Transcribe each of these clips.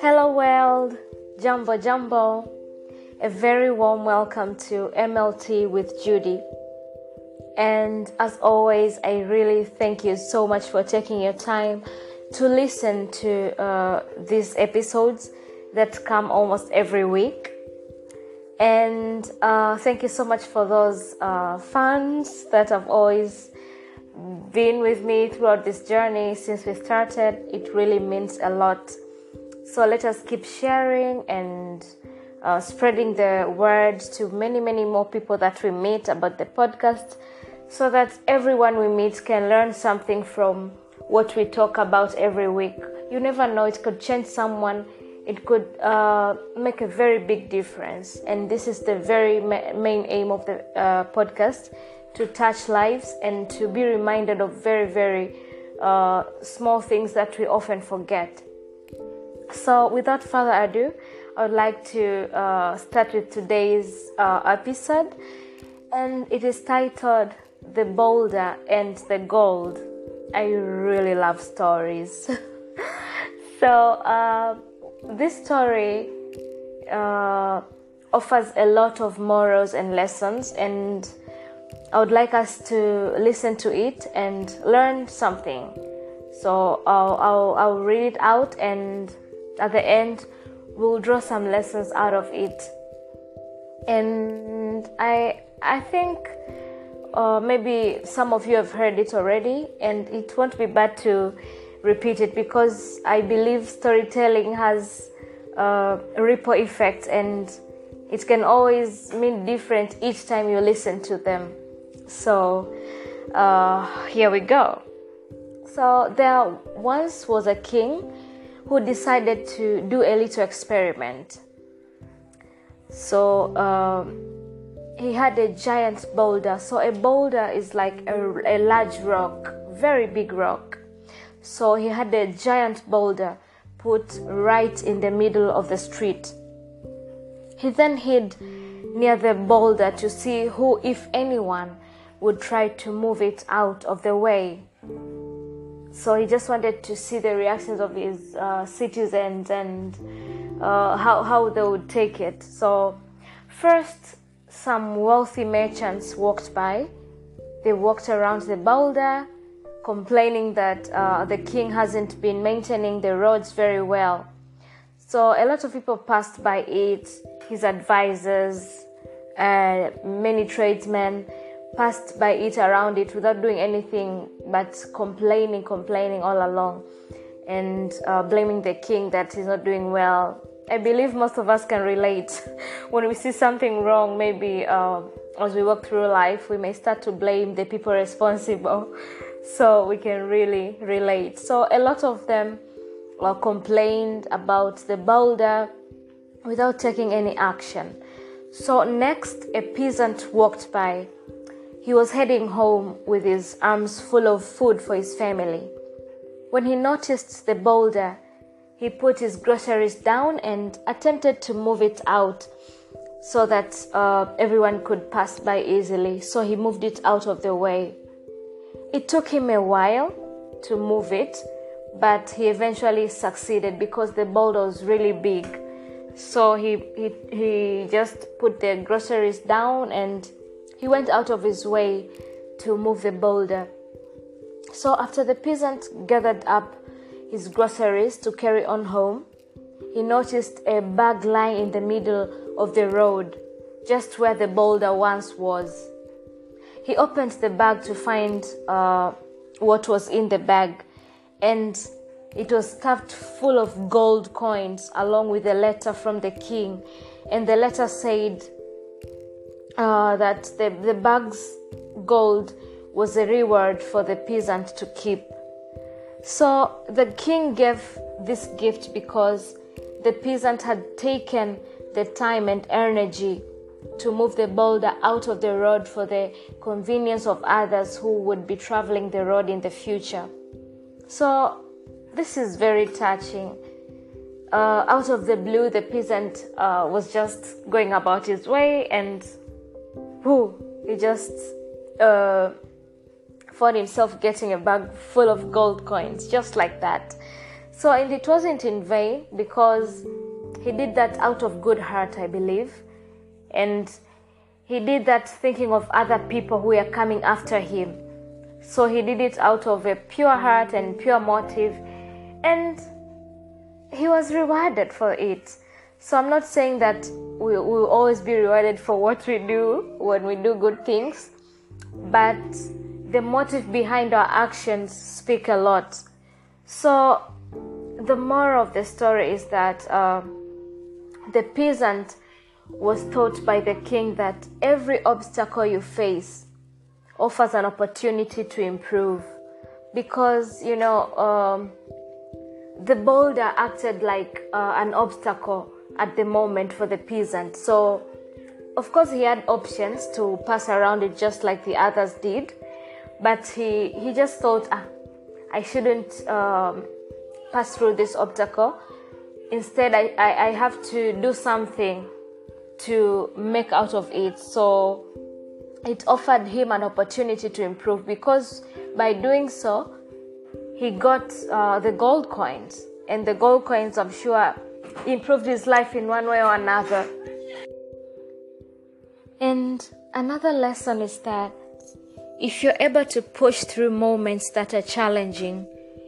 Hello world, Jumbo Jumbo, a very warm welcome to MLT with Judy. And as always, I really thank you so much for taking your time to listen to these episodes that come almost every week. And thank you so much for those fans that have always been with me throughout this journey since we started. It really means a lot. So let us keep sharing and spreading the word to many, many more people that we meet about the podcast, so that everyone we meet can learn something from what we talk about every week. You never know, it could change someone. It could make a very big difference. And this is the very main aim of the podcast, to touch lives and to be reminded of very, very small things that we often forget. So without further ado, I would like to start with today's episode. And it is titled, The Boulder and the Gold. I really love stories. This story offers a lot of morals and lessons, and I would like us to listen to it and learn something. So I'll read it out, and at the end we'll draw some lessons out of it. And I think maybe some of you have heard it already, and it won't be bad to repeat it, because I believe storytelling has ripple effects, and it can always mean different each time you listen to them. So here we go. So there once was a king who decided to do a little experiment. So he had a giant boulder. So a boulder is like a large rock, very big rock. So he had a giant boulder put right in the middle of the street. He then hid near the boulder to see who, if anyone, would try to move it out of the way. So he just wanted to see the reactions of his citizens and how they would take it. So first, some wealthy merchants walked by. They walked around the boulder, complaining that the king hasn't been maintaining the roads very well. So a lot of people passed by it. His advisors, many tradesmen passed by it, around it, without doing anything but complaining all along, and blaming the king that he's not doing well. I believe most of us can relate. When we see something wrong, maybe as we walk through life, we may start to blame the people responsible. So we can really relate. So a lot of them complained about the boulder without taking any action. So next, a peasant walked by. He was heading home with his arms full of food for his family. When he noticed the boulder, he put his groceries down and attempted to move it out so that everyone could pass by easily. So he moved it out of the way. It took him a while to move it, but he eventually succeeded because the boulder was really big. So he just put the groceries down and he went out of his way to move the boulder. So after the peasant gathered up his groceries to carry on home, he noticed a bag lying in the middle of the road, just where the boulder once was. He opened the bag to find what was in the bag, and it was stuffed full of gold coins, along with a letter from the king. And the letter said that the bag's gold was a reward for the peasant to keep. So the king gave this gift because the peasant had taken the time and energy to move the boulder out of the road for the convenience of others who would be traveling the road in the future. So this is very touching. Out of the blue, the peasant was just going about his way, and he just found himself getting a bag full of gold coins, just like that. So, and it wasn't in vain, because he did that out of good heart, I believe. And he did that thinking of other people who are coming after him. So he did it out of a pure heart and pure motive, and he was rewarded for it. So I'm not saying that we will always be rewarded for what we do when we do good things, but the motive behind our actions speak a lot. So the moral of the story is that the peasant was taught by the king that every obstacle you face offers an opportunity to improve, because, you know, the boulder acted like an obstacle at the moment for the peasant. So, of course, he had options to pass around it just like the others did, but he just thought, I shouldn't pass through this obstacle. Instead, I have to do something to make out of it. So it offered him an opportunity to improve, because by doing so, he got the gold coins, and the gold coins, I'm sure, improved his life in one way or another. And another lesson is that if you're able to push through moments that are challenging,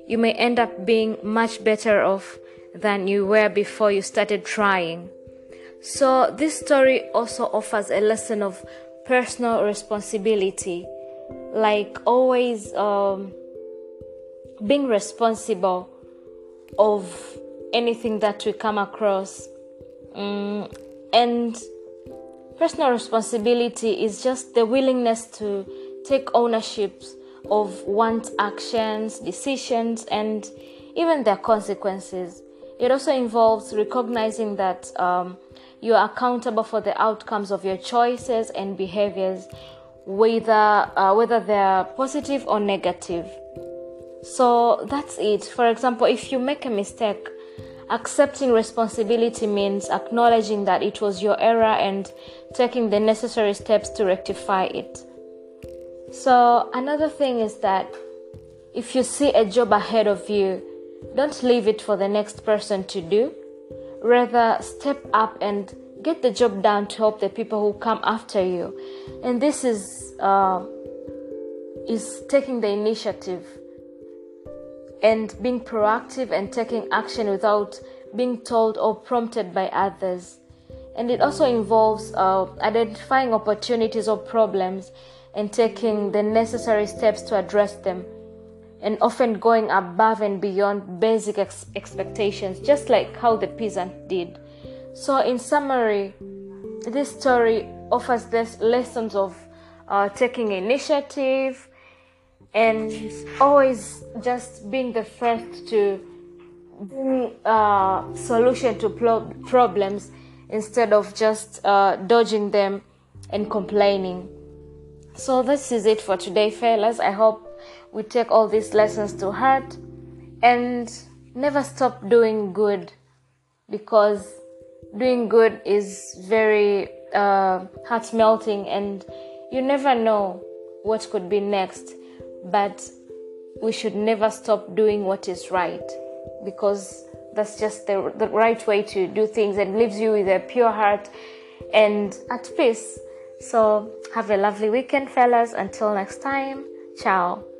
you may end up being much better off than you were before you started trying. So this story also offers a lesson of personal responsibility, like always being responsible of anything that we come across. And personal responsibility is just the willingness to take ownership of one's actions, decisions, and even their consequences. It also involves recognizing that you are accountable for the outcomes of your choices and behaviors, whether they are positive or negative. So that's it. For example, if you make a mistake, accepting responsibility means acknowledging that it was your error and taking the necessary steps to rectify it. So another thing is that if you see a job ahead of you, don't leave it for the next person to do. Rather, step up and get the job done to help the people who come after you. And this is taking the initiative and being proactive and taking action without being told or prompted by others. And it also involves identifying opportunities or problems and taking the necessary steps to address them, and often going above and beyond basic expectations, just like how the peasant did. So in summary, this story offers these lessons of taking initiative and always just being the first to bring solution to problems instead of just dodging them and complaining. So this is it for today, fellas. I hope we take all these lessons to heart and never stop doing good, because doing good is very heart-melting, and you never know what could be next. But we should never stop doing what is right, because that's just the right way to do things, and leaves you with a pure heart and at peace. So have a lovely weekend, fellas. Until next time, ciao.